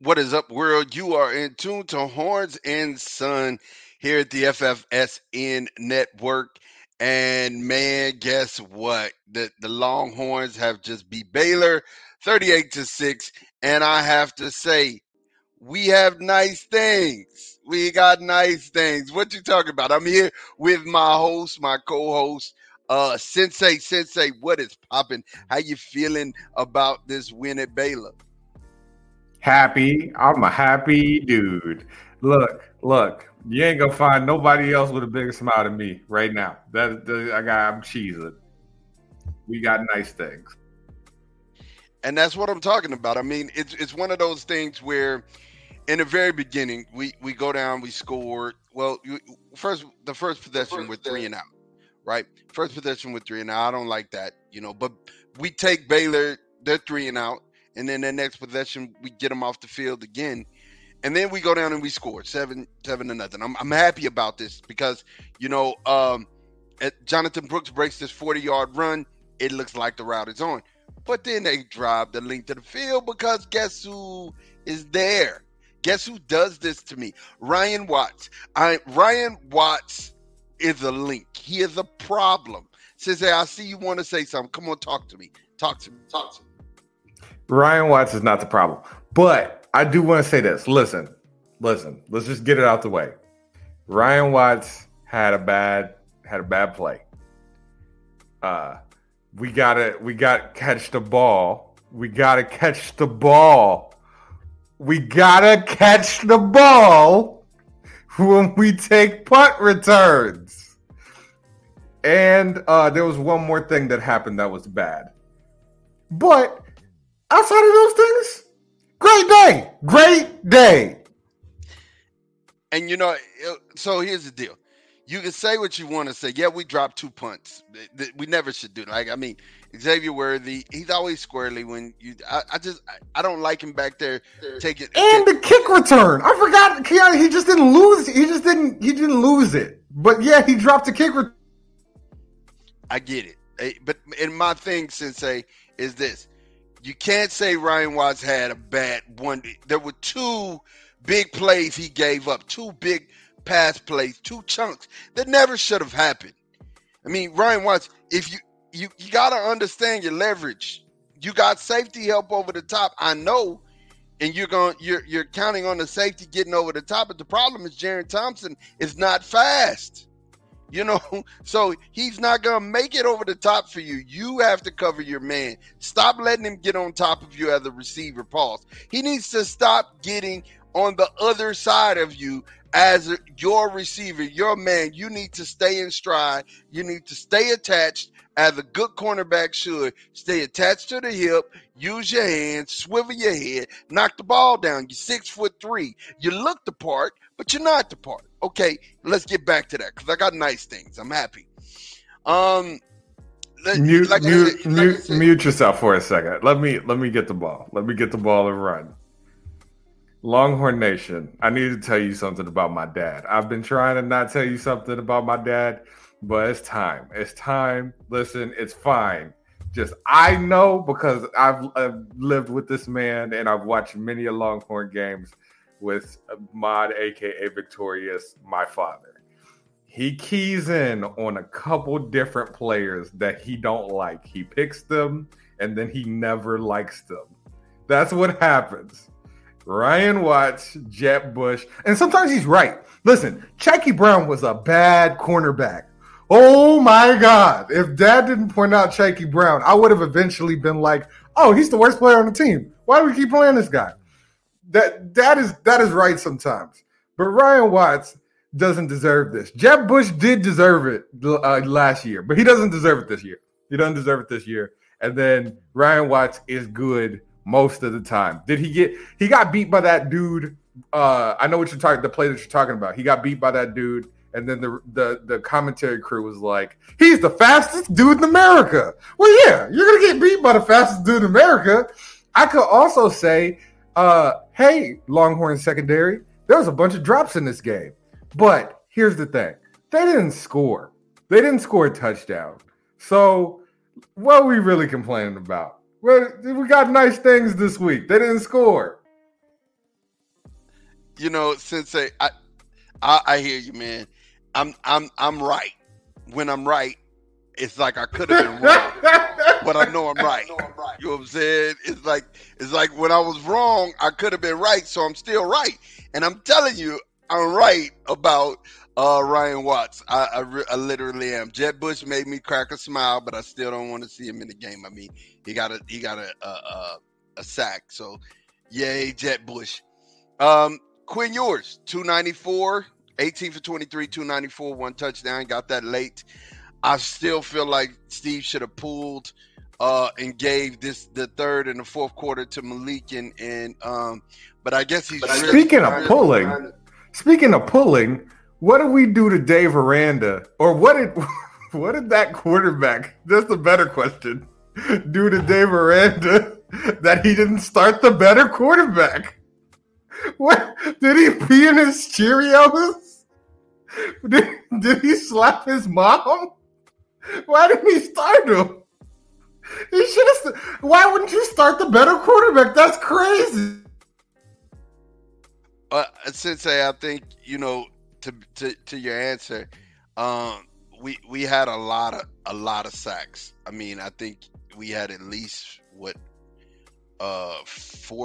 What is up, world? You are in tune to Horns and Son here at the FFSN Network. And man, guess what? The Longhorns have just beat Baylor 38-6. And I have to say, we have nice things. We got nice things. What you talking about? I'm here with my host, my co-host, Sensei. What is popping? How you feeling about this win at Baylor? Happy. I'm a happy dude. Look, you ain't gonna find nobody else with a bigger smile than me right now. I'm cheesing. We got nice things. And that's what I'm talking about. I mean, it's one of those things where in the very beginning, we go down, we scored. Well, the first possession with 3 and out, right? First possession with 3 and out. I don't like that, but we take Baylor, they're 3 and out. And then the next possession, we get them off the field again. And then we go down and we score 7-0. I'm happy about this because, Jonathon Brooks breaks this 40-yard run. It looks like the route is on. But then they drive the length of the field because guess who is there? Guess who does this to me? Ryan Watts. Ryan Watts is a link. He is a problem. Sensei, I see you want to say something. Come on, talk to me. Talk to me. Ryan Watts is not the problem. But I do want to say this. Listen. Let's just get it out the way. Ryan Watts had a bad play. We gotta catch the ball when we take punt returns. And there was one more thing that happened that was bad. But outside of those things, great day. And so here's the deal. You can say what you want to say. Yeah, we dropped 2 punts. We never should do that. Xavier Worthy, he's always squirrely when you. I don't like him back there. Take it and the kick return. I forgot. He just didn't lose. He didn't lose it. But yeah, he dropped the kick return. I get it. But and my thing, Sensei, is this: you can't say Ryan Watts had a bad one. There were 2 big plays he gave up. 2 big pass plays, 2 chunks that never should have happened. I mean, Ryan Watts, if you gotta understand your leverage. You got safety help over the top, I know, and you're counting on the safety getting over the top, but the problem is Jerrin Thompson is not fast. So he's not gonna make it over the top for you. You have to cover your man. Stop letting him get on top of you as a receiver. Pause. He needs to stop getting on the other side of you. As your receiver, your man, you need to stay in stride. You need to stay attached, as a good cornerback should. Stay attached to the hip. Use your hands. Swivel your head. Knock the ball down. You're 6'3". You look the part, but you're not the part. Okay, let's get back to that because I got nice things. I'm happy. Mute yourself for a second. Let me get the ball. Let me get the ball and run. Longhorn Nation, I need to tell you something about my dad. I've been trying to not tell you something about my dad, but it's time. It's time. Listen, it's fine. Just I know because I've lived with this man and I've watched many a Longhorn games with Mod, a.k.a. Victorious, my father. He keys in on a couple different players that he don't like. He picks them and then he never likes them. That's what happens. Ryan Watts, Jet Bush, and sometimes he's right. Listen, Jackie Brown was a bad cornerback. Oh my God. If Dad didn't point out Chucky Brown, I would have eventually been like, oh, he's the worst player on the team. Why do we keep playing this guy? That is right sometimes. But Ryan Watts doesn't deserve this. Jeb Bush did deserve it last year, but he doesn't deserve it this year. And then Ryan Watts is good most of the time. He got beat by that dude. I know what you're talking, the play that you're talking about. He got beat by that dude. And then the commentary crew was like, he's the fastest dude in America. Well, yeah, you're going to get beat by the fastest dude in America. I could also say, hey, Longhorn secondary, there was a bunch of drops in this game. But here's the thing. They didn't score a touchdown. So what are we really complaining about? We got nice things this week. They didn't score. you know, Sensei, I hear you, man. I'm right. When I'm right, it's like I could have been wrong, but I know I'm right. You know what I'm saying? It's like when I was wrong, I could have been right, so I'm still right. And I'm telling you, I'm right about Ryan Watts. I literally am. Jet Bush made me crack a smile, but I still don't want to see him in the game. I mean, he got a sack. So, yay, Jet Bush. Quinn, yours, 294, 18 for 23, 294, one touchdown. Got that late. I still feel like Steve should have pulled and gave the third and the fourth quarter to Malik. But I guess he's really speaking of pulling, what did we do to Dave Aranda? Or what did that quarterback? That's the better question. Do to Dave Aranda that he didn't start the better quarterback? What did he pee in his Cheerios? Did he slap his mom? Why didn't he start him? He should have. Why wouldn't you start the better quarterback? That's crazy. Sensei, I think, you know, to your answer, we had a lot of sacks. I mean, I think we had at least 4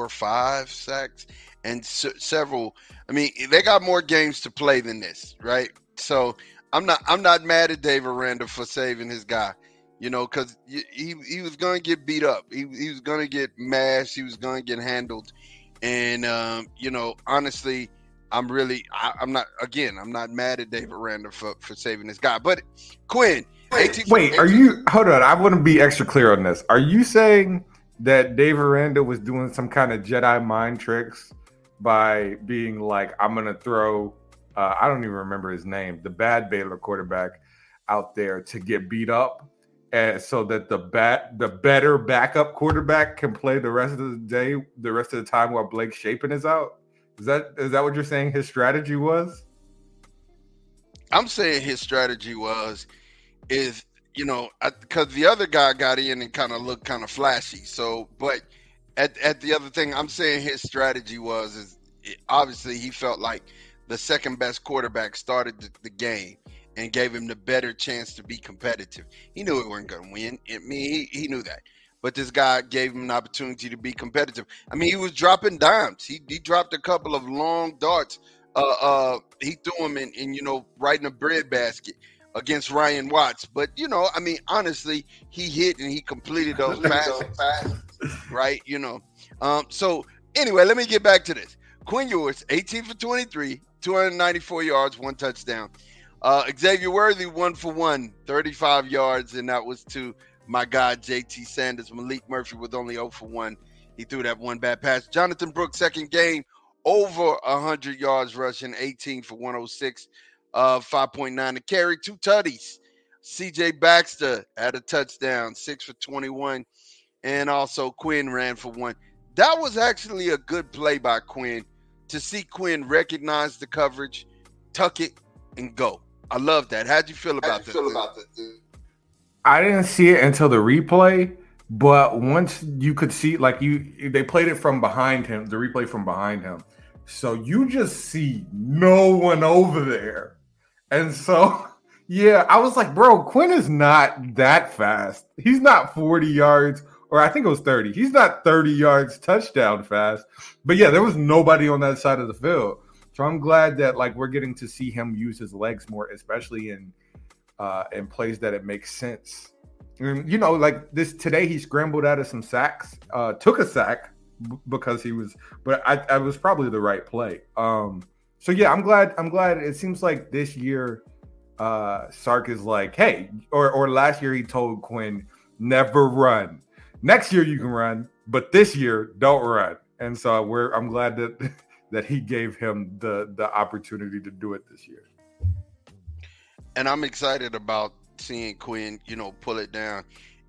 or 5 sacks and several. I mean, they got more games to play than this, right? So I'm not mad at Dave Aranda for saving his guy, you know, because he was going to get beat up. He was going to get mashed. He was going to get handled. And, you know, honestly, I'm not mad at Dave Aranda for saving this guy. But Quinn, hold on. I want to be extra clear on this. Are you saying that Dave Aranda was doing some kind of Jedi mind tricks by being like, I'm going to throw, I don't even remember his name, the bad Baylor quarterback out there to get beat up, and so that the better backup quarterback can play the rest of the time while Blake Shapen is out? Is that what you're saying his strategy was? I'm saying his strategy is, you know, because the other guy got in and kind of looked kind of flashy. So, but at the other thing, I'm saying his strategy was obviously he felt like the second best quarterback started the game and gave him the better chance to be competitive. He knew it wasn't going to win. I mean, he knew that. But this guy gave him an opportunity to be competitive. I mean, he was dropping dimes. He dropped a couple of long darts. He threw him in, you know, right in a breadbasket against Ryan Watts. But, you know, I mean, honestly, he hit and he completed those passes, right? You know. So, anyway, let me get back to this. Quinn Ewers, 18 for 23, 294 yards, one touchdown. Xavier Worthy, 1 for 1, 35 yards, and that was to my guy, JT Sanders. Malik Murphy with only 0 for 1. He threw that one bad pass. Jonathon Brooks, second game, over 100 yards rushing, 18 for 106, 5.9 to carry, 2 tutties. CJ Baxter had a touchdown, 6 for 21, and also Quinn ran for 1. That was actually a good play by Quinn, to see Quinn recognize the coverage, tuck it, and go. I love that. How'd you feel about this? I didn't see it until the replay, but once you could see, they played it from behind him, the replay from behind him. So you just see no one over there. And so, yeah, I was like, bro, Quinn is not that fast. He's not 40 yards, or I think it was 30. He's not 30 yards touchdown fast. But, yeah, there was nobody on that side of the field. So I'm glad that, like, we're getting to see him use his legs more, especially in plays that it makes sense. And, you know, like this today, he scrambled out of some sacks, took a sack because he was, but I was probably the right play. So yeah, I'm glad it seems like this year, Sark is like, hey, or last year he told Quinn, never run. Next year you can run, but this year don't run. And so I'm glad that he gave him the opportunity to do it this year. And I'm excited about seeing Quinn, you know, pull it down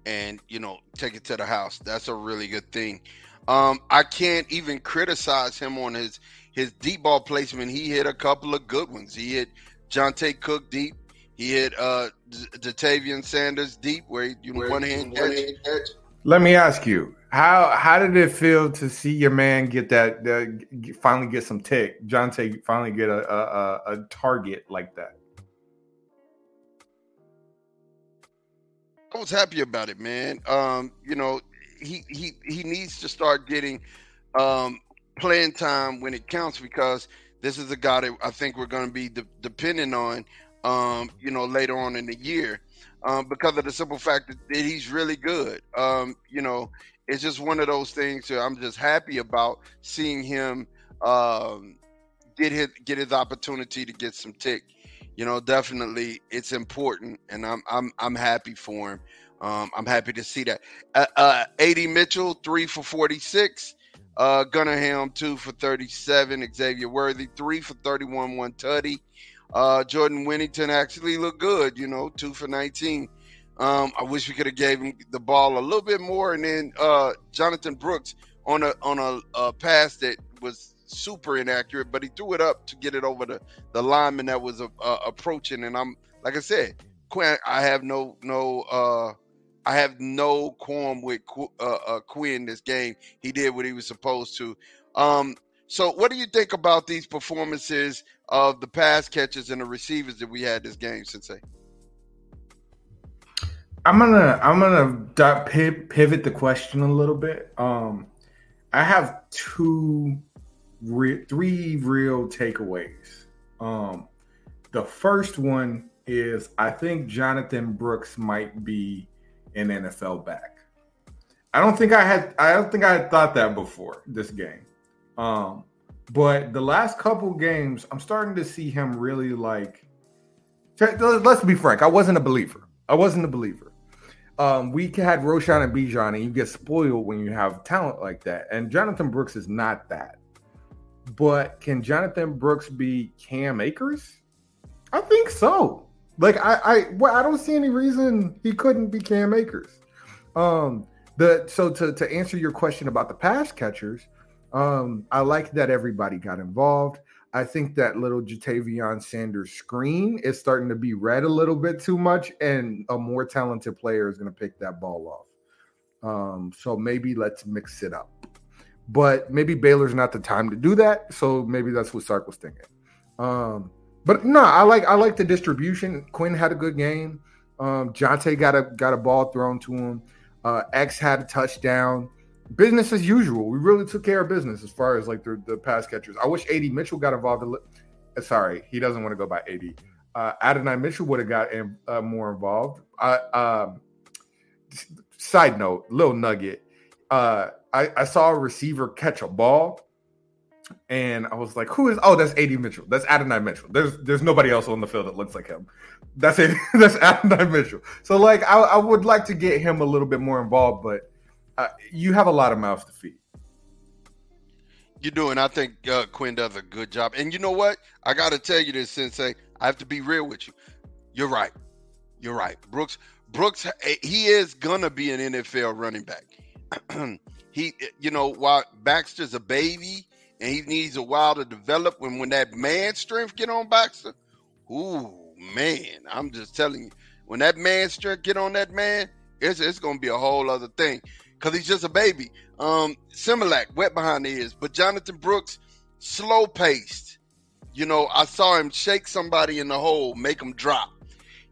and, you know, take it to the house. That's a really good thing. I can't even criticize him on his deep ball placement. He hit a couple of good ones. He hit Jonte Cook deep. He hit Jatavion Sanders deep, where he one hand catch. Let me ask you, How did it feel to see your man get that finally get some tick? Jonte finally get a target like that. I was happy about it, man. You know, he needs to start getting playing time when it counts, because this is a guy that I think we're going to be depending on, you know, later on in the year, because of the simple fact that he's really good. You know, it's just one of those things that I'm just happy about seeing him get his opportunity to get some tick. You know, definitely it's important, and I'm happy for him. I'm happy to see that. Adonai Mitchell, 3 for 46. Gunnar Helm, 2 for 37. Xavier Worthy, 3 for 31, one tutty. Jordan Whittington actually looked good, you know, 2 for 19. I wish we could have gave him the ball a little bit more. And then Jonathon Brooks on a pass that was super inaccurate, but he threw it up to get it over the lineman that was approaching. And I'm like I said, Quinn, I have no qualm with Quinn this game. He did what he was supposed to. So what do you think about these performances of the pass catchers and the receivers that we had this game, Sensei? I'm gonna pivot the question a little bit. I have three real takeaways. The first one is I think Jonathon Brooks might be an NFL back. I don't think I had thought that before this game. But the last couple games, I'm starting to see him really like. Let's be frank. I wasn't a believer. We had Roshan and Bijan, and you get spoiled when you have talent like that. And Jonathon Brooks is not that. But can Jonathon Brooks be Cam Akers? I think so. Like I don't see any reason he couldn't be Cam Akers. So to answer your question about the pass catchers, I like that everybody got involved. I think that little Jatavion Sanders screen is starting to be read a little bit too much, and a more talented player is going to pick that ball off. So maybe let's mix it up. But maybe Baylor's not the time to do that, so maybe that's what Sark was thinking. But no, I like the distribution. Quinn had a good game. Jonte got a ball thrown to him. X had a touchdown. Business as usual. We really took care of business as far as like the pass catchers. I wish Adonai Mitchell got involved. Sorry, he doesn't want to go by Adonai. Adonai Mitchell would have got more involved. Side note, little nugget. I saw a receiver catch a ball, and I was like, "Who is? Oh, that's Adonai Mitchell. That's Adonai Mitchell. There's nobody else on the field that looks like him. That's it. That's Adonai Mitchell." So like, I would like to get him a little bit more involved, but. You have a lot of mouths to feed. You do, and I think Quinn does a good job. And you know what? I got to tell you this, Sensei. I have to be real with you. You're right. Brooks, he is going to be an NFL running back. He, you know, while Baxter's a baby and he needs a while to develop, when that man strength get on Baxter, ooh, man, I'm just telling you, when that man strength get on that man, it's going to be a whole other thing. Because he's just a baby. Similac, wet behind the ears. But Jonathon Brooks, slow-paced. You know, I saw him shake somebody in the hole, make him drop.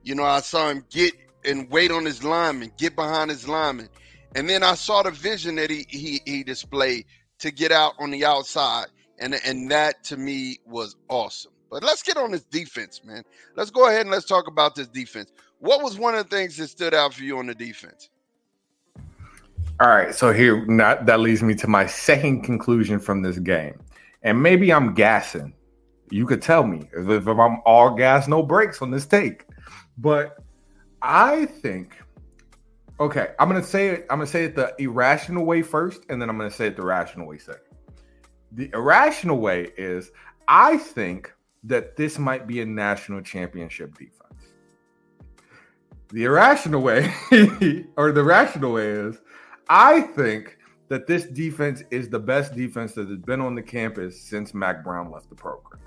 You know, I saw him get and wait on his lineman, get behind his lineman. And then I saw the vision that he displayed to get out on the outside. And that, to me, was awesome. But let's get on this defense, man. Let's go ahead and let's talk about this defense. What was one of the things that stood out for you on the defense? All right, so here that leads me to my second conclusion from this game. And maybe I'm gassing. You could tell me if I'm all gas, no brakes on this take. But I think, okay, I'm gonna say it the irrational way first, and then I'm gonna say it the rational way second. The irrational way is I think that this might be a national championship defense. The irrational way, or the rational way is, I think that this defense is the best defense that has been on the campus since Mack Brown left the program.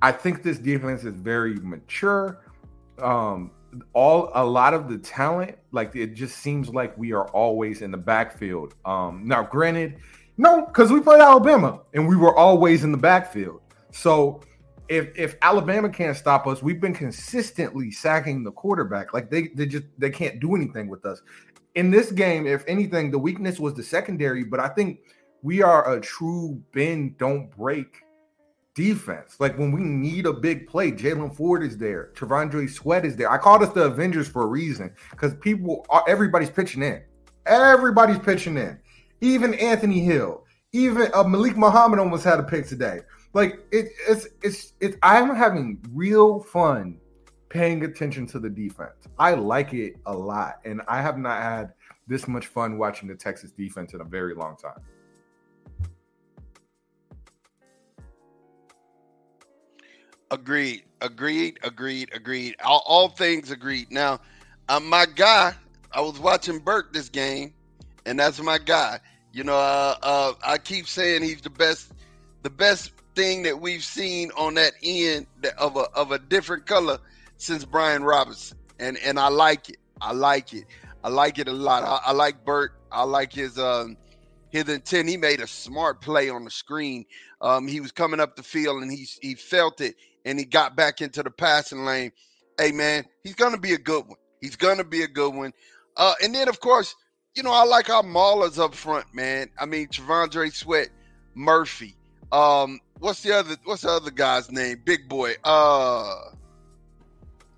I think this defense is very mature. a lot of the talent, like it just seems like we are always in the backfield. Now, granted, no, because we played Alabama and we were always in the backfield. So if Alabama can't stop us, we've been consistently sacking the quarterback. Like they can't do anything with us. In this game, if anything, the weakness was the secondary, but I think we are a true bend, don't break defense. Like when we need a big play, Jaylan Ford is there. T'Vondre Sweat is there. I called us the Avengers for a reason because everybody's pitching in. Everybody's pitching in. Even Anthony Hill. Even Malik Muhammad almost had a pick today. Like it's I'm having real fun paying attention to the defense. I like it a lot, and I have not had this much fun watching the Texas defense in a very long time. Agreed. All things agreed. Now, my guy, I was watching Burke this game, and that's my guy. You know, I keep saying he's the best thing that we've seen on that end of a different color since Brian Robinson. And I like it. I like it a lot. I like Burke. I like his intent. He made a smart play on the screen. He was coming up the field, and he felt it. And he got back into the passing lane. Hey, man, he's going to be a good one. And then, of course, you know, I like our maulers up front, man. I mean, T'Vondre Sweat, Murphy. What's the other guy's name? Big boy.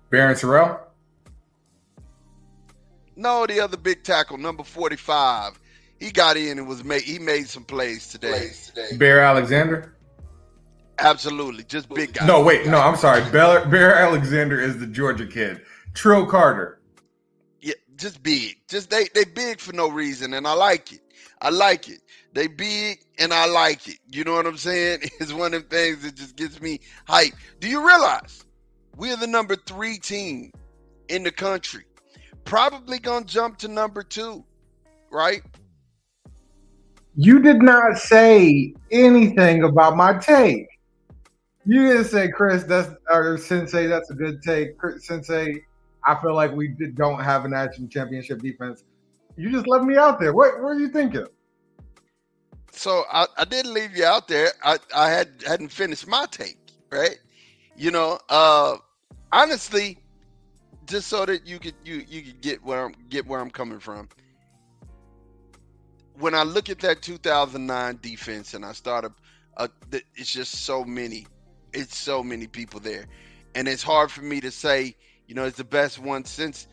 Baron Terrell? No, the other big tackle, number 45. He got in and made some plays today. Bear Alexander? Absolutely, just big guy. No, I'm sorry. Bear Alexander is the Georgia kid. Trill Carter. Yeah, just big. Just they big for no reason, and I like it. They big, and I like it. You know what I'm saying? It's one of the things that just gets me hyped. Do you realize we're the number 3 team in the country? Probably going to jump to number 2, right? You did not say anything about my take. You didn't say, Chris, Sensei, that's a good take. Chris, Sensei, I feel like we don't have an action championship defense. You just left me out there. What were you thinking? So I didn't leave you out there. I hadn't finished my take, right? You know, honestly, just so that you could get where I'm coming from. When I look at that 2009 defense, and I started, it's just so many. It's so many people there, and it's hard for me to say, you know, it's the best one since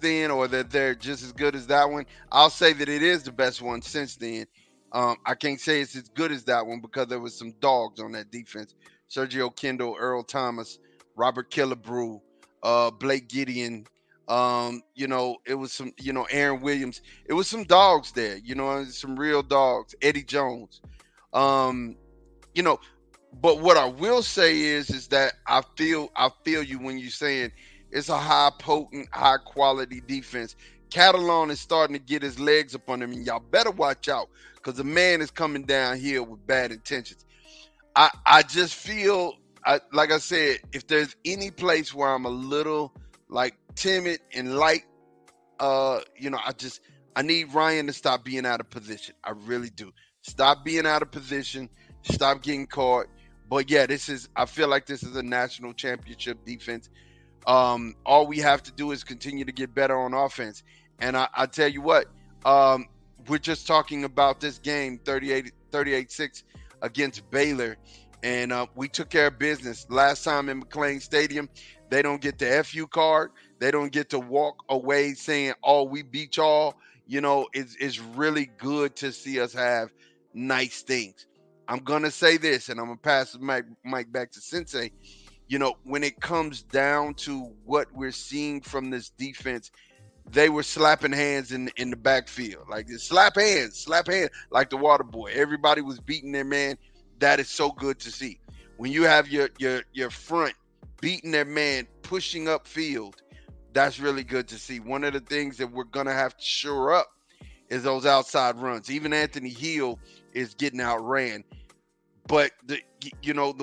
then, or that they're just as good as that one. I'll say that it is the best one since then. I can't say it's as good as that one because there was some dogs on that defense: Sergio Kendall, Earl Thomas, Robert Killebrew, Blake Gideon. You know, it was some, you know, Aaron Williams. It was some dogs there, you know, some real dogs. Eddie Jones. You know. But what I will say is that I feel you when you're saying it's a high potent, high quality defense. Catalon is starting to get his legs up on him, and y'all better watch out because the man is coming down here with bad intentions. I just feel, like I said, if there's any place where I'm a little like timid and light, you know, I need Ryan to stop being out of position. I really do. Stop being out of position. Stop getting caught. But yeah, I feel like this is a national championship defense. All we have to do is continue to get better on offense. And I tell you what, we're just talking about this game 38-6 against Baylor. And we took care of business. Last time in McLean Stadium, they don't get the FU card. They don't get to walk away saying, oh, we beat y'all. You know, it's really good to see us have nice things. I'm going to say this, and I'm going to pass the mic back to Sensei. You know, when it comes down to what we're seeing from this defense, they were slapping hands in the backfield. Like, slap hands, like the water boy. Everybody was beating their man. That is so good to see. When you have your front beating their man, pushing up field, that's really good to see. One of the things that we're going to have to shore up is those outside runs. Even Anthony Hill is getting outran. But, the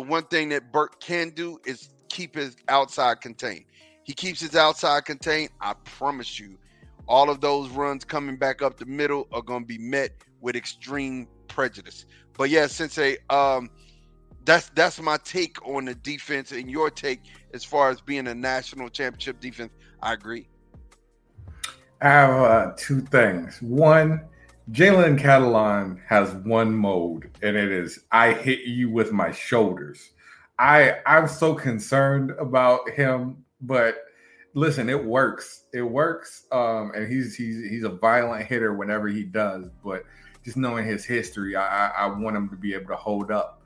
one thing that Burke can do is keep his outside contained. He keeps his outside contained. I promise you, all of those runs coming back up the middle are going to be met with extreme prejudice. But yeah, Sensei, that's my take on the defense, and your take as far as being a national championship defense. I agree. I have two things. One, Jalen Catalon has one mode, and it is, I hit you with my shoulders. I'm so concerned about him, but listen, it works. It works, and he's a violent hitter whenever he does, but just knowing his history, I want him to be able to hold up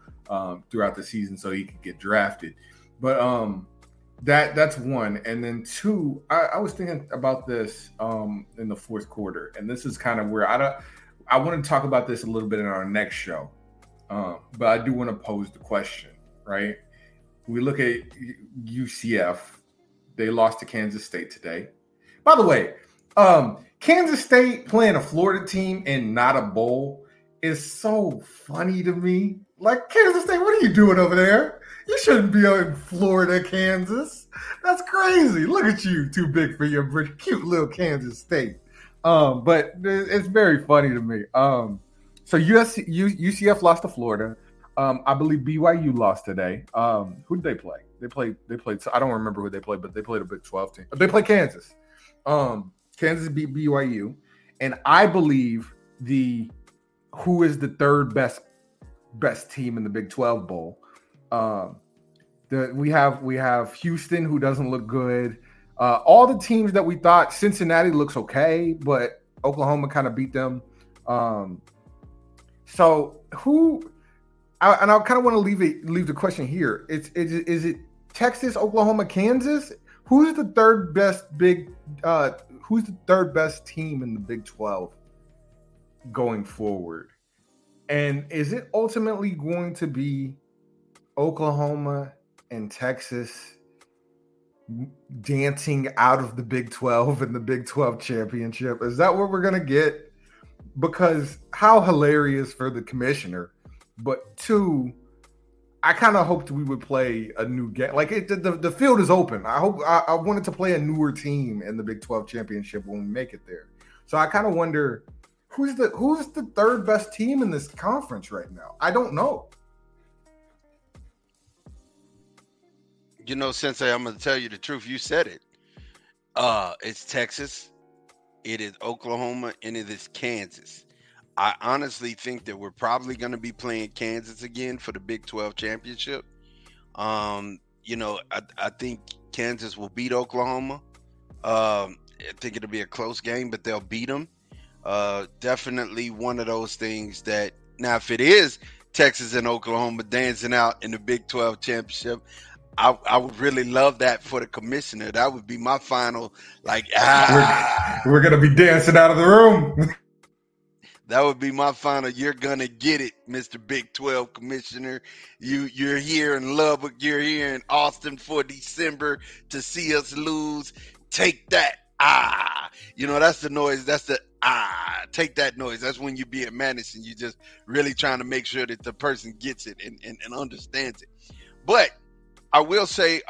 throughout the season so he could get drafted. But that's one. And then two, I was thinking about this in the fourth quarter, and this is kind of where I want to talk about this a little bit in our next show, but I do want to pose the question, right? We look at UCF. They lost to Kansas State today. By the way, Kansas State playing a Florida team and not a bowl is so funny to me. Like, Kansas State, what are you doing over there? You shouldn't be out in Florida, Kansas. That's crazy. Look at you, too big for your cute little Kansas State. But it's very funny to me. So UCF lost to Florida. I believe BYU lost today. Who did they play? They played. I don't remember who they played, but they played a Big 12 team. They played Kansas. Kansas beat BYU, and I believe who is the third best team in the Big 12 bowl. We have Houston, who doesn't look good. All the teams that we thought, Cincinnati looks okay, but Oklahoma kind of beat them. And I kind of want to leave the question here. Is it Texas, Oklahoma, Kansas? Who's the third best team in the Big 12 going forward? And is it ultimately going to be Oklahoma and Texas dancing out of the Big 12 and the Big 12 championship? Is that what we're going to get? Because how hilarious for the commissioner. But two, I kind of hoped we would play a new game. Like, the field is open. I wanted to play a newer team in the Big 12 championship when we make it there. So I kind of wonder, who's the third best team in this conference right now? I don't know. You know, Sensei, I'm going to tell you the truth. You said it. It's Texas, it is Oklahoma, and it is Kansas. I honestly think that we're probably going to be playing Kansas again for the Big 12 championship. I think Kansas will beat Oklahoma. I think it'll be a close game, but they'll beat them. Definitely one of those things that, now if it is Texas and Oklahoma dancing out in the Big 12 championship, I would really love that for the commissioner. That would be my final, like, we're going to be dancing out of the room. That would be my final. You're going to get it, Mr. Big 12 commissioner. You're here in Lubbock. You're here in Austin for December to see us lose. Take that. That's the noise. That's the take that noise. That's when you be at Madison. You're just really trying to make sure that the person gets it and understands it. But I will say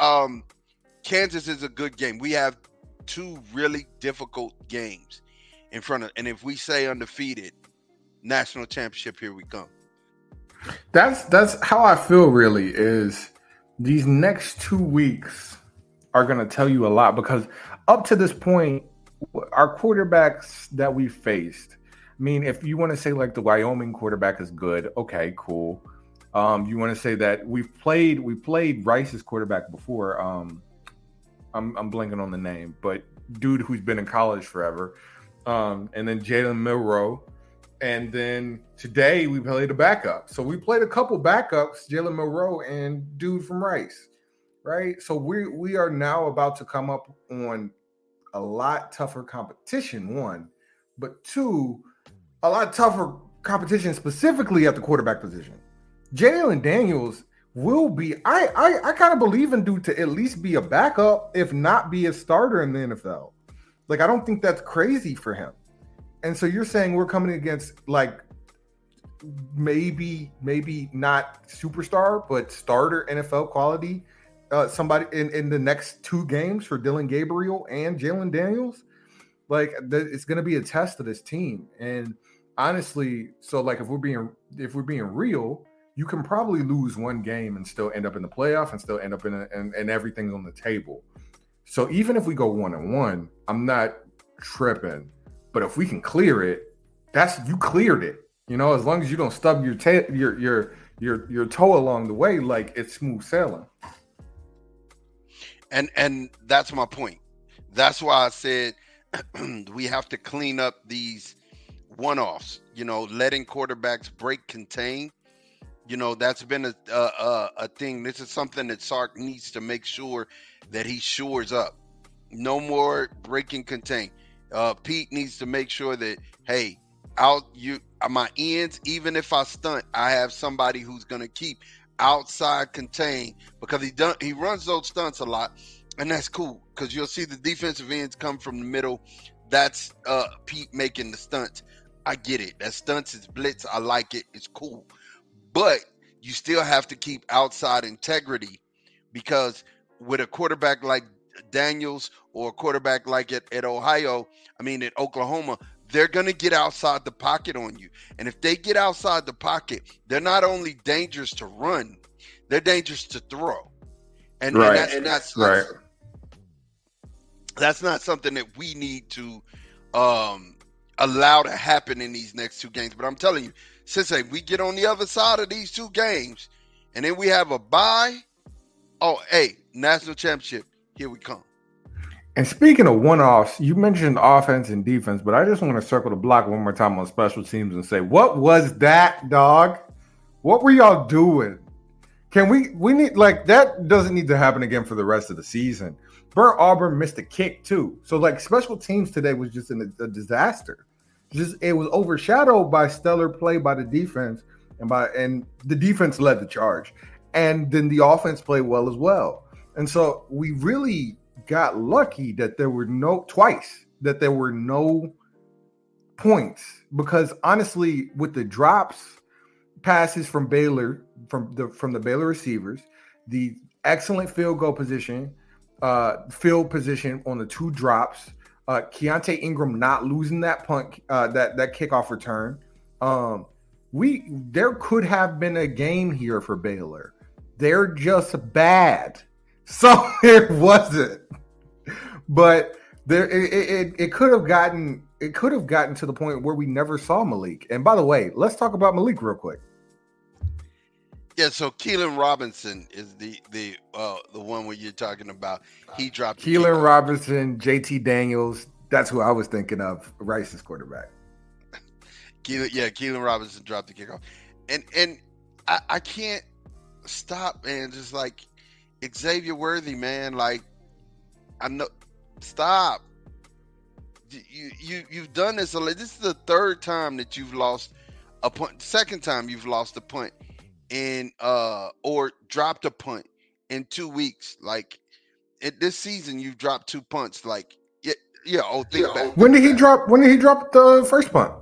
Kansas is a good game. We have two really difficult games in front of, and if we say undefeated, national championship, here we come. That's how I feel, really, is these next 2 weeks are going to tell you a lot, because up to this point, our quarterbacks that we faced, I mean, if you want to say like the Wyoming quarterback is good, okay, cool. You want to say that we played Rice's quarterback before. I'm blanking on the name, but dude who's been in college forever. And then Jalen Milroe. And then today we played a backup. So we played a couple backups, Jalen Milroe and dude from Rice, right? So we are now about to come up on a lot tougher competition, one. But two, a lot tougher competition specifically at the quarterback position. Jalen Daniels will be, I kind of believe in dude to at least be a backup, if not be a starter in the NFL. Like, I don't think that's crazy for him. And so you're saying we're coming against, like, maybe not superstar, but starter NFL quality somebody in the next two games for Dylan Gabriel and Jalen Daniels, like it's going to be a test of this team. And honestly, so like if we're being real, you can probably lose one game and still end up in the playoff and still end up in everything on the table. So even if we go 1-1, I'm not tripping. But if we can clear it, you cleared it. You know, as long as you don't stub your toe along the way, like it's smooth sailing. And that's my point. That's why I said we have to clean up these one-offs. You know, letting quarterbacks break contain. You know, that's been a thing. This is something that Sark needs to make sure that he shores up. No more breaking contain. Pete needs to make sure that, hey, my ends, even if I stunt, I have somebody who's going to keep outside contain, because he runs those stunts a lot, and that's cool because you'll see the defensive ends come from the middle. That's Pete making the stunts. I get it. That stunts is blitz. I like it. It's cool. But you still have to keep outside integrity, because with a quarterback like Daniels or a quarterback like at Oklahoma, they're going to get outside the pocket on you. And if they get outside the pocket, they're not only dangerous to run, they're dangerous to throw. And, right. That's not something that we need to allow to happen in these next two games. But I'm telling you, since we get on the other side of these two games and then we have a bye, national championship, here we come. And speaking of one-offs, you mentioned offense and defense, but I just want to circle the block one more time on special teams and say, what was that, dog? What were y'all doing? Can we need, like, that doesn't need to happen again for the rest of the season. Burr Auburn missed a kick too. So like special teams today was just a disaster. It was overshadowed by stellar play by the defense, and the defense led the charge. And then the offense played well as well. And so we really got lucky that there were no points, because honestly, with the drops, passes from Baylor, from the Baylor receivers, the excellent field position on the two drops, Keontae Ingram not losing that punt, that kickoff return, there could have been a game here for Baylor. They're just bad. So it wasn't, but there it could have gotten to the point where we never saw Malik. And by the way, let's talk about Malik real quick. Yeah, so Keelan Robinson is the one where you're talking about. He dropped Keelan Robinson, JT Daniels. That's who I was thinking of. Rice's quarterback. Keelan Robinson dropped the kickoff, and I can't stop, man. Just like. Xavier Worthy, man, like, I know. Stop. You've done this. This is the third time that you've lost a punt. Second time you've lost a punt or dropped a punt in 2 weeks. Like, this season, you've dropped two punts. Like, yeah. Oh, think about it. When did he drop the first punt?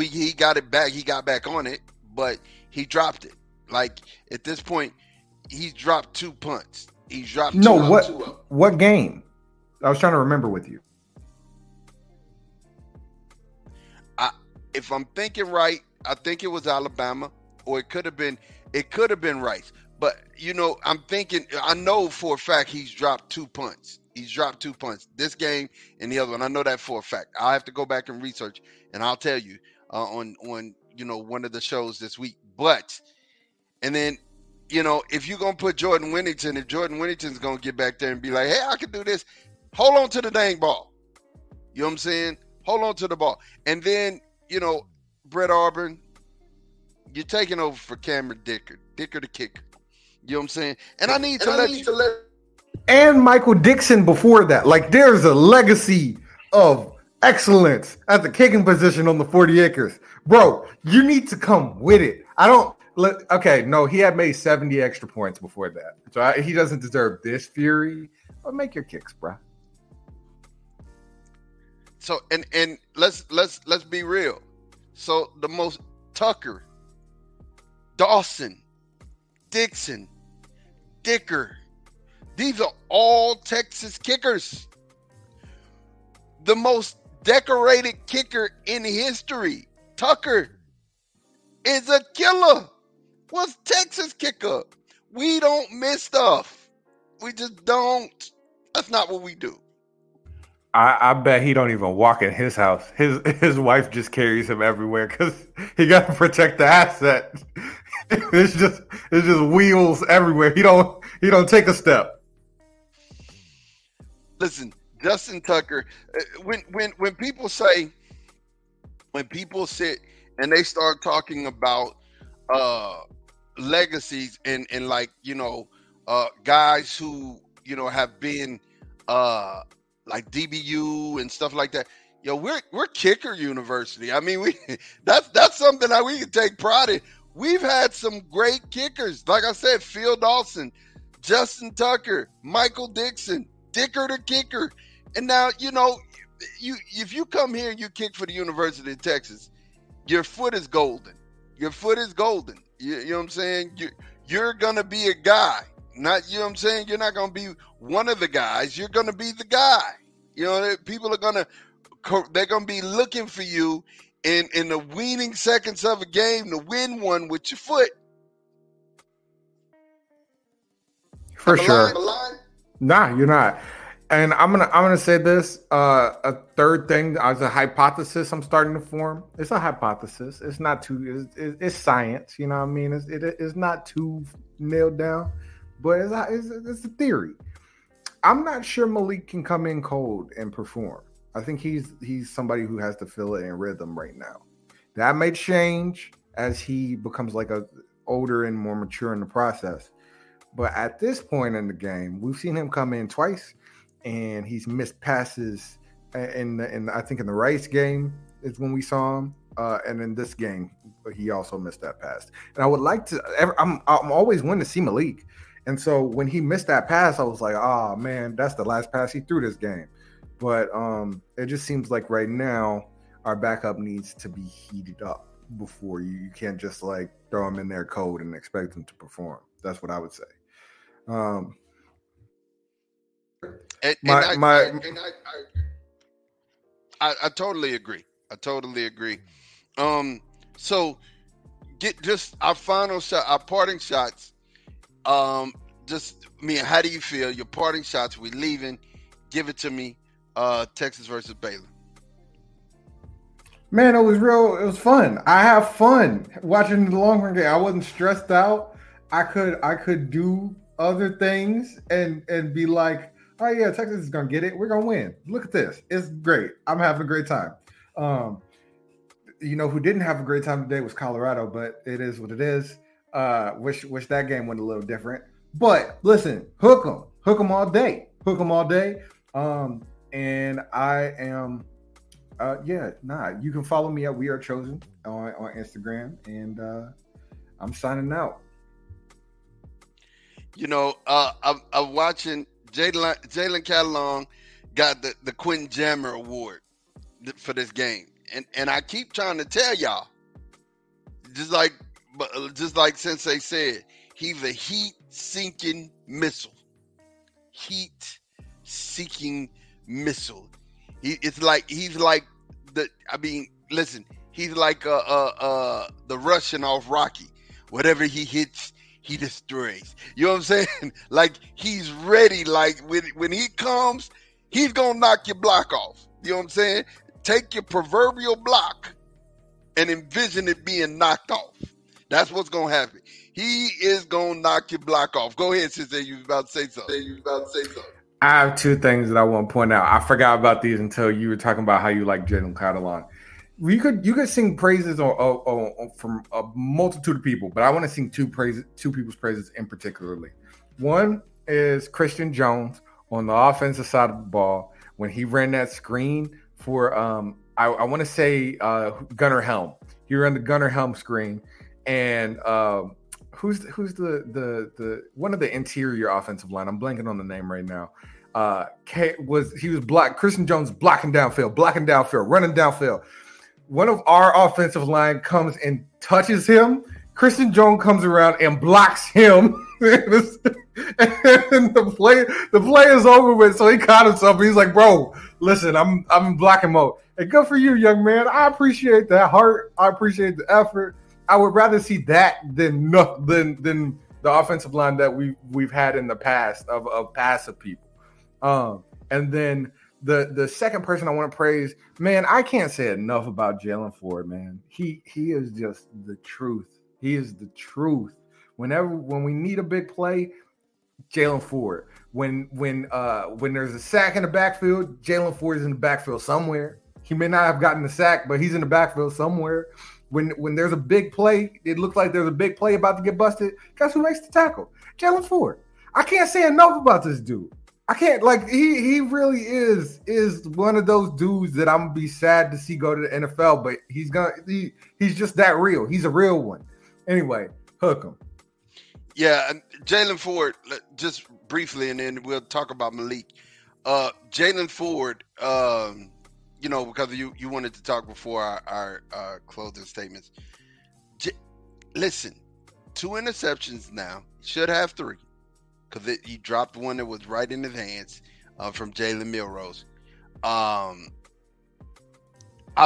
He got it back. He got back on it, but he dropped it. Like, at this point. He's dropped two punts. He's dropped what game? I was trying to remember with you. If I'm thinking right, I think it was Alabama, or it could have been Rice. But you know, I know for a fact he's dropped two punts. He's dropped two punts. This game and the other one. I know that for a fact. I have to go back and research, and I'll tell you on you know, one of the shows this week. But and then. You know, if you're going to put Jordan Whittington, if Jordan Whittington's going to get back there and be like, hey, I can do this, hold on to the dang ball. You know what I'm saying? Hold on to the ball. And then, you know, Brett Auburn, you're taking over for Cameron Dicker the kicker. You know what I'm saying? And I need to let and Michael Dixon before that. Like, there's a legacy of excellence at the kicking position on the 40 acres. Bro, you need to come with it. He had made 70 extra points before that. So he doesn't deserve this fury. But make your kicks, bro. So and let's be real. So the most Tucker, Dawson, Dixon, Dicker. These are all Texas kickers. The most decorated kicker in history, Tucker, is a killer. Was Texas kicker. We don't miss stuff. We just don't. That's not what we do. I bet he don't even walk in his house. His wife just carries him everywhere because he got to protect the asset. It's just wheels everywhere. He don't take a step. Listen, Justin Tucker. When people say, when people sit and they start talking about legacies and like, you know, guys who, you know, have been like DBU and stuff like that. Yo, we're kicker university. I mean, that's something that we can take pride in. We've had some great kickers. Like I said, Phil Dawson, Justin Tucker, Michael Dixon, Dicker the kicker. And now, you know, you if you come here and you kick for the University of Texas, your foot is golden. Your foot is golden. You know what I'm saying? You're going to be a guy. Not, you know what I'm saying? You're not going to be one of the guys. You're going to be the guy. You know, people are going to, they're going to be looking for you in the weaning seconds of a game to win one with your foot. For sure. Nah, you're not. And I'm gonna say this. A third thing as a hypothesis I'm starting to form. It's a hypothesis. It's not too. It's science. You know what I mean? It's not too nailed down, but it's a theory. I'm not sure Malik can come in cold and perform. I think he's somebody who has to fill it in rhythm right now. That may change as he becomes like a older and more mature in the process. But at this point in the game, we've seen him come in twice. And he's missed passes in I think in the Rice game is when we saw him, and in this game he also missed that pass. And I would like to. I'm always wanting to see Malik, and so when he missed that pass, I was like, oh man, that's the last pass he threw this game. But it just seems like right now our backup needs to be heated up before you can't just like throw him in there cold and expect him to perform. That's what I would say. I totally agree. So get just our final shot, our parting shots. I mean, how do you feel? Your parting shots. We leaving. Give it to me. Texas versus Baylor. Man, it was real. It was fun. I have fun watching the Longhorn game. I wasn't stressed out. I could do other things and be like, oh yeah, Texas is gonna get it. We're gonna win. Look at this. It's great. I'm having a great time. You know who didn't have a great time today was Colorado, but it is what it is. Wish that game went a little different. But listen, hook them all day. And I am, You can follow me at We Are Chosen on Instagram, and I'm signing out. You know, I'm watching. Jalen Catalon got the Quentin Jammer Award for this game, and I keep trying to tell y'all, just like Sensei said, he's a heat-seeking missile. He's like the Russian off Rocky. Whatever he hits, he destroys. You know what I'm saying? Like, he's ready. Like, when he comes, he's going to knock your block off. You know what I'm saying? Take your proverbial block and envision it being knocked off. That's what's going to happen. He is going to knock your block off. Go ahead, Sensei. You was about to say something. I have two things that I want to point out. I forgot about these until you were talking about how you like Jalen Catalon. You could sing praises from a multitude of people, but I want to sing two people's praises in particularly. One is Christian Jones on the offensive side of the ball when he ran that screen for I want to say Gunnar Helm. He ran the Gunnar Helm screen, and who's the one of the interior offensive line? I'm blanking on the name right now. Christian Jones blocking downfield, running downfield. One of our offensive line comes and touches him. Christian Jones comes around and blocks him Sanders. And the play is over with, so he caught himself. He's like, bro, listen, I'm blocking mode. And good for you, young man. I appreciate that heart. I appreciate the effort. I would rather see that than the offensive line that we've had in the past of passive people. And then the second person I want to praise, man, I can't say enough about Jaylan Ford, man. He is just the truth. He is the truth. When we need a big play, Jaylan Ford. When there's a sack in the backfield, Jaylan Ford is in the backfield somewhere. He may not have gotten the sack, but he's in the backfield somewhere. When there's a big play, it looks like there's a big play about to get busted. Guess who makes the tackle? Jaylan Ford. I can't say enough about this dude. I can't, like, he really is one of those dudes that I'm gonna be sad to see go to the NFL, but he's just that real. He's a real one. Anyway, hook him. Yeah, Jaylan Ford, just briefly, and then we'll talk about Malik. Jaylan Ford, you know, because you wanted to talk before our closing statements. Listen, 2 interceptions now. Should have 3 because he dropped one that was right in his hands from Jalen Milroe. I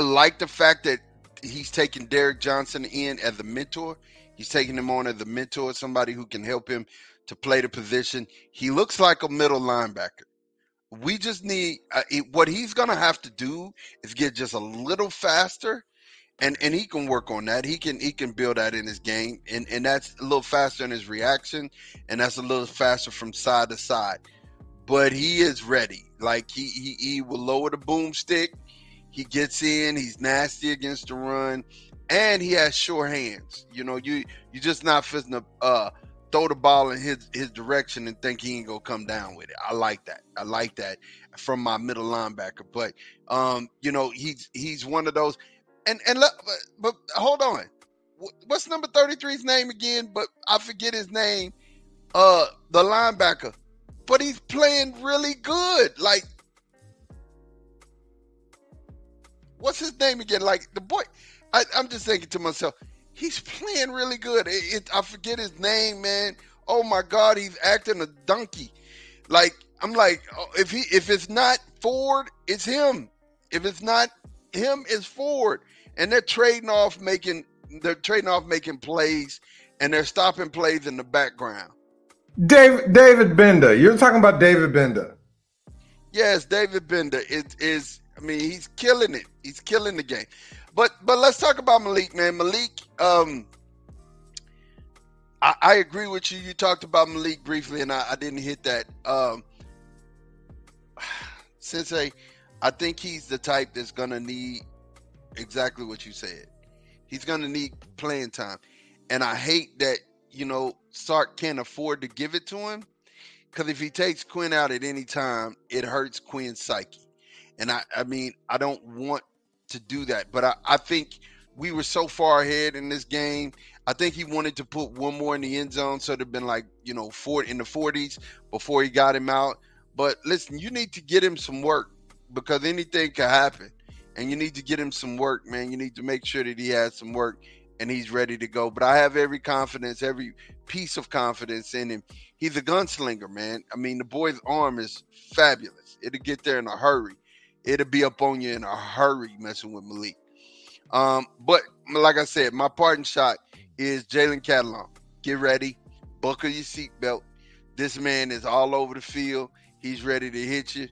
like the fact that he's taking Derrick Johnson in as a mentor. He's taking him on as a mentor, somebody who can help him to play the position. He looks like a middle linebacker. We just need what he's going to have to do is get just a little faster, and he can work on that. He can build that in his game, and that's a little faster in his reaction, and that's a little faster from side to side. But he is ready. Like he will lower the boomstick. He gets in. He's nasty against the run. And he has sure hands. You know, you just not fitting to throw the ball in his direction and think he ain't gonna come down with it. I like that. I like that from my middle linebacker. But you know, he's one of those. And look, but hold on, what's number 33's name again? But I forget his name. The linebacker, but he's playing really good. Like, what's his name again? Like the boy. I'm just thinking to myself, he's playing really good. I forget his name, man. Oh my God, he's acting a donkey. Like I'm like, if it's not Ford, it's him. If it's not him, it's Ford. And they're trading off making plays, and they're stopping plays in the background. David Bender, you're talking about David Bender. Yes, David Bender. It is. I mean, he's killing it. He's killing the game. But let's talk about Malik, man. Malik, I agree with you. You talked about Malik briefly, and I didn't hit that. Sensei, I think he's the type that's going to need exactly what you said. He's going to need playing time. And I hate that, you know, Sark can't afford to give it to him, because if he takes Quinn out at any time, it hurts Quinn's psyche. And, I mean, I don't want to do that, but I think we were so far ahead in this game. I think he wanted to put one more in the end zone, so it would have been like, you know, 40s before he got him out. But listen, you need to get him some work, because anything could happen, and you need to get him some work, man. You need to make sure that he has some work and he's ready to go. But I have every piece of confidence in him. He's a gunslinger, man. I mean, the boy's arm is fabulous. It'll get there in a hurry. It'll be up on you in a hurry messing with Malik. But like I said, my parting shot is Jalen Catalon. Get ready. Buckle your seatbelt. This man is all over the field. He's ready to hit you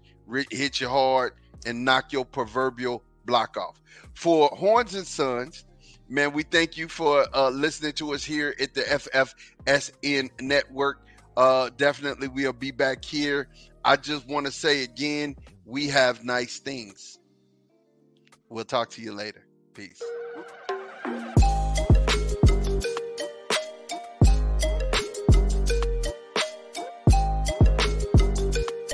hard, and knock your proverbial block off. For Horns and Sons, man, we thank you for listening to us here at the FFSN Network. Definitely, we'll be back here. I just want to say again, we have nice things. We'll talk to you later. Peace.